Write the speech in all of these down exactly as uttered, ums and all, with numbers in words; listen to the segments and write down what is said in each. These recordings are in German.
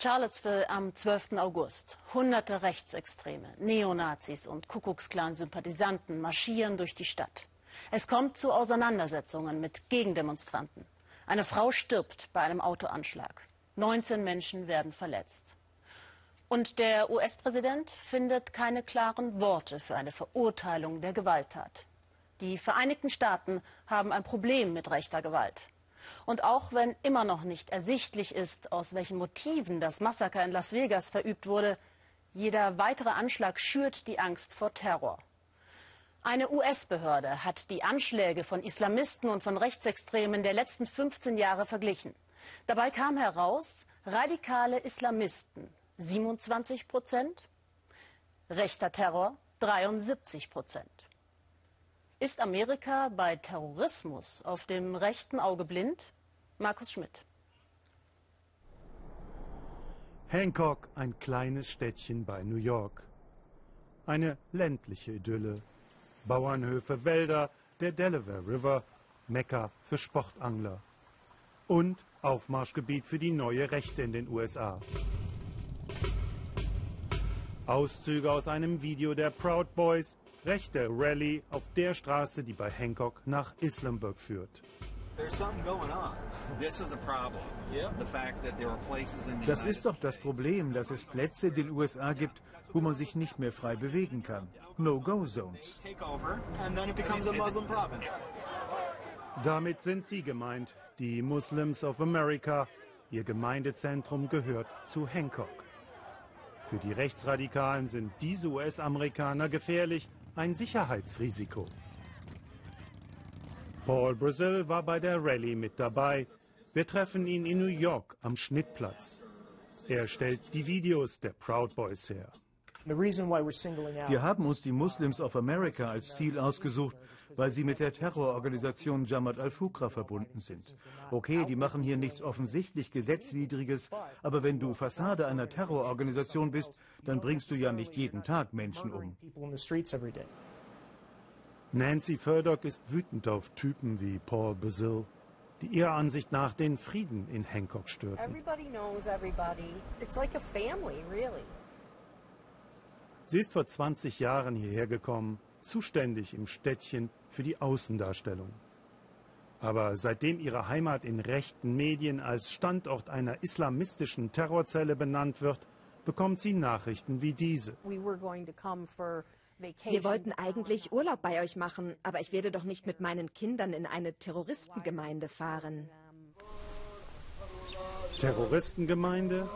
Charlottesville am zwölften August. Hunderte Rechtsextreme, Neonazis und Ku-Klux-Klan-Sympathisanten marschieren durch die Stadt. Es kommt zu Auseinandersetzungen mit Gegendemonstranten. Eine Frau stirbt bei einem Autoanschlag. neunzehn Menschen werden verletzt. Und der U S-Präsident findet keine klaren Worte für eine Verurteilung der Gewalttat. Die Vereinigten Staaten haben ein Problem mit rechter Gewalt. Und auch wenn immer noch nicht ersichtlich ist, aus welchen Motiven das Massaker in Las Vegas verübt wurde, jeder weitere Anschlag schürt die Angst vor Terror. Eine U S-Behörde hat die Anschläge von Islamisten und von Rechtsextremen der letzten fünfzehn Jahre verglichen. Dabei kam heraus, radikale Islamisten siebenundzwanzig Prozent, rechter Terror dreiundsiebzig Prozent. Ist Amerika bei Terrorismus auf dem rechten Auge blind? Markus Schmidt. Hancock, ein kleines Städtchen bei New York. Eine ländliche Idylle. Bauernhöfe, Wälder, der Delaware River, Mekka für Sportangler. Und Aufmarschgebiet für die neue Rechte in den U S A. Auszüge aus einem Video der Proud Boys, rechte Rallye auf der Straße, die bei Hancock nach Islamberg führt. Das ist doch das Problem, dass es Plätze in den U S A gibt, wo man sich nicht mehr frei bewegen kann. No-Go-Zones. Damit sind sie gemeint, die Muslims of America. Ihr Gemeindezentrum gehört zu Hancock. Für die Rechtsradikalen sind diese U S-Amerikaner gefährlich, ein Sicherheitsrisiko. Paul Brasile war bei der Rallye mit dabei. Wir treffen ihn in New York am Schnittplatz. Er stellt die Videos der Proud Boys her. Wir haben uns die Muslims of America als Ziel ausgesucht, weil sie mit der Terrororganisation Jamaat al-Fukra verbunden sind. Okay, die machen hier nichts offensichtlich Gesetzwidriges, aber wenn du Fassade einer Terrororganisation bist, dann bringst du ja nicht jeden Tag Menschen um. Nancy Fodor ist wütend auf Typen wie Paul Brasile, die ihrer Ansicht nach den Frieden in Hancock störten. Sie ist vor zwanzig Jahren hierher gekommen, zuständig im Städtchen für die Außendarstellung. Aber seitdem ihre Heimat in rechten Medien als Standort einer islamistischen Terrorzelle benannt wird, bekommt sie Nachrichten wie diese. Wir wollten eigentlich Urlaub bei euch machen, aber ich werde doch nicht mit meinen Kindern in eine Terroristengemeinde fahren. Terroristengemeinde?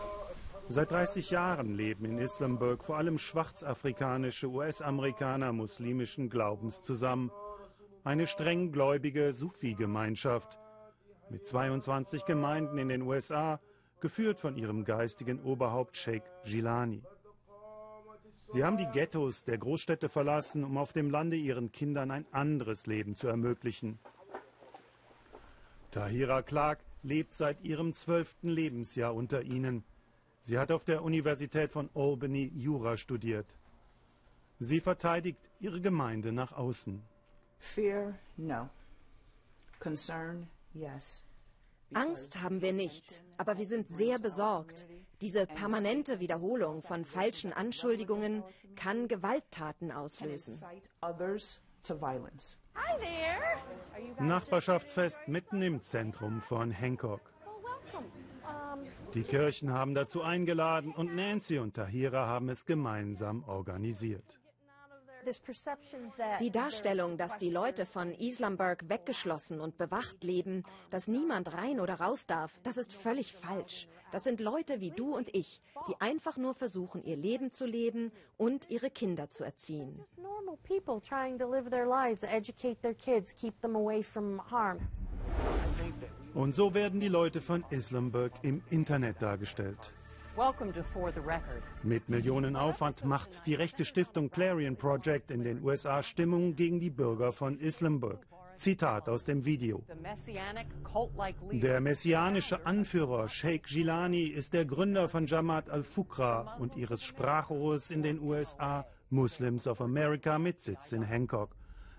Seit dreißig Jahren leben in Islamberg vor allem schwarzafrikanische U S-Amerikaner muslimischen Glaubens zusammen. Eine strenggläubige Sufi-Gemeinschaft mit zweiundzwanzig Gemeinden in den U S A, geführt von ihrem geistigen Oberhaupt Sheikh Jilani. Sie haben die Ghettos der Großstädte verlassen, um auf dem Lande ihren Kindern ein anderes Leben zu ermöglichen. Tahira Clark lebt seit ihrem zwölften Lebensjahr unter ihnen. Sie hat auf der Universität von Albany Jura studiert. Sie verteidigt ihre Gemeinde nach außen. Fear, no. Concern, yes. Angst haben wir nicht, aber wir sind sehr besorgt. Diese permanente Wiederholung von falschen Anschuldigungen kann Gewalttaten auslösen. Nachbarschaftsfest mitten im Zentrum von Hancock. Die Kirchen haben dazu eingeladen und Nancy und Tahira haben es gemeinsam organisiert. Die Darstellung, dass die Leute von Islamberg weggeschlossen und bewacht leben, dass niemand rein oder raus darf, das ist völlig falsch. Das sind Leute wie du und ich, die einfach nur versuchen, ihr Leben zu leben und ihre Kinder zu erziehen. Und so werden die Leute von Islamberg im Internet dargestellt. Mit Millionen Aufwand macht die rechte Stiftung Clarion Project in den U S A Stimmung gegen die Bürger von Islamberg. Zitat aus dem Video. Der messianische Anführer Sheikh Jilani ist der Gründer von Jamaat al-Fukra und ihres Sprachrohrs in den U S A, Muslims of America mit Sitz in Hancock.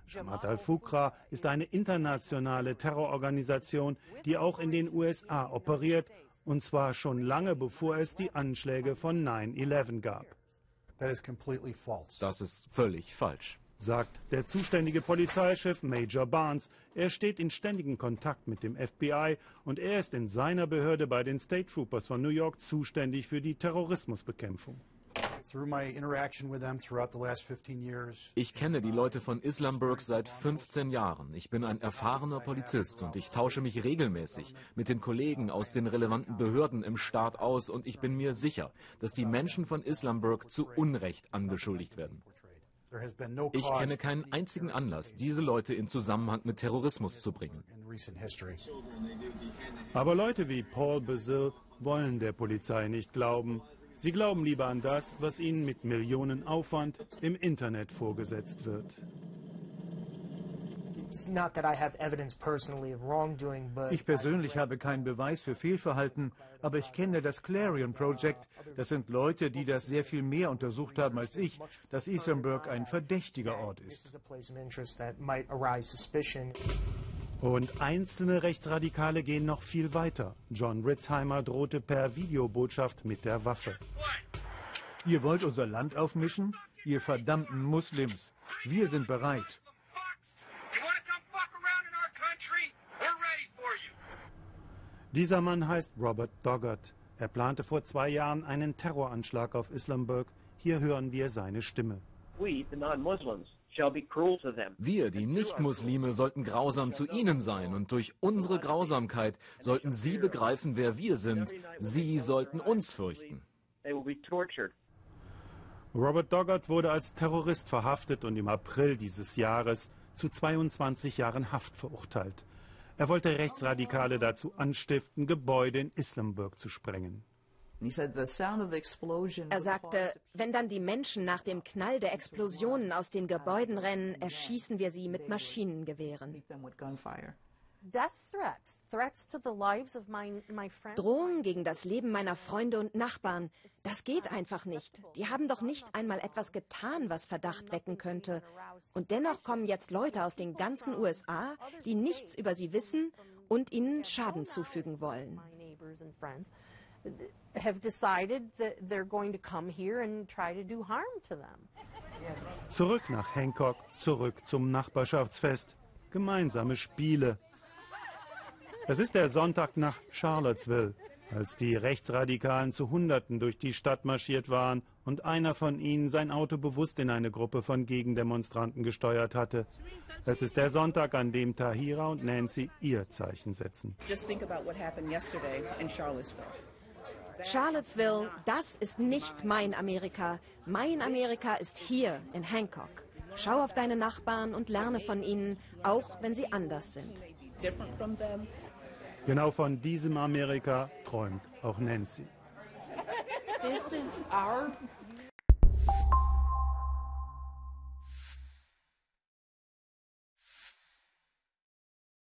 Jamaat al-Fukra ist eine internationale Terrororganisation, die auch in den U S A operiert und zwar schon lange bevor es die Anschläge von nine eleven gab. Das ist völlig falsch, sagt der zuständige Polizeichef Major Barnes. Er steht in ständigem Kontakt mit dem F B I und er ist in seiner Behörde bei den State Troopers von New York zuständig für die Terrorismusbekämpfung. Ich kenne die Leute von Islamberg seit fünfzehn Jahren. Ich bin ein erfahrener Polizist und ich tausche mich regelmäßig mit den Kollegen aus den relevanten Behörden im Staat aus und ich bin mir sicher, dass die Menschen von Islamberg zu Unrecht angeschuldigt werden. Ich kenne keinen einzigen Anlass, diese Leute in Zusammenhang mit Terrorismus zu bringen. Aber Leute wie Paul Brasile wollen der Polizei nicht glauben. Sie glauben lieber an das, was ihnen mit Millionen Aufwand im Internet vorgesetzt wird. Ich persönlich habe keinen Beweis für Fehlverhalten, aber ich kenne das Clarion Project. Das sind Leute, die das sehr viel mehr untersucht haben als ich, dass Islamberg ein verdächtiger Ort ist. Und einzelne Rechtsradikale gehen noch viel weiter. John Ritzheimer drohte per Videobotschaft mit der Waffe. Ihr wollt unser Land aufmischen? Ihr verdammten Muslims, wir sind bereit. Dieser Mann heißt Robert Doggart. Er plante vor zwei Jahren einen Terroranschlag auf Islamberg. Hier hören wir seine Stimme. We, the non-Muslims. Wir, die Nichtmuslime, sollten grausam zu ihnen sein und durch unsere Grausamkeit sollten sie begreifen, wer wir sind. Sie sollten uns fürchten. Robert Doggart wurde als Terrorist verhaftet und im April dieses Jahres zu zweiundzwanzig Jahren Haft verurteilt. Er wollte Rechtsradikale dazu anstiften, Gebäude in Islamberg zu sprengen. Er sagte, wenn dann die Menschen nach dem Knall der Explosionen aus den Gebäuden rennen, erschießen wir sie mit Maschinengewehren. Drohungen gegen das Leben meiner Freunde und Nachbarn, das geht einfach nicht. Die haben doch nicht einmal etwas getan, was Verdacht wecken könnte. Und dennoch kommen jetzt Leute aus den ganzen U S A, die nichts über sie wissen und ihnen Schaden zufügen wollen. Have decided that they're going to come here and try to do harm to them. Zurück nach Hancock, zurück zum Nachbarschaftsfest. Gemeinsame Spiele. Es ist der Sonntag nach Charlottesville, als die Rechtsradikalen zu Hunderten durch die Stadt marschiert waren und einer von ihnen sein Auto bewusst in eine Gruppe von Gegendemonstranten gesteuert hatte. Es ist der Sonntag, an dem Tahira und Nancy ihr Zeichen setzen. Just think about what happened yesterday in Charlottesville. Charlottesville, das ist nicht mein Amerika. Mein Amerika ist hier in Hancock. Schau auf deine Nachbarn und lerne von ihnen, auch wenn sie anders sind. Genau von diesem Amerika träumt auch Nancy.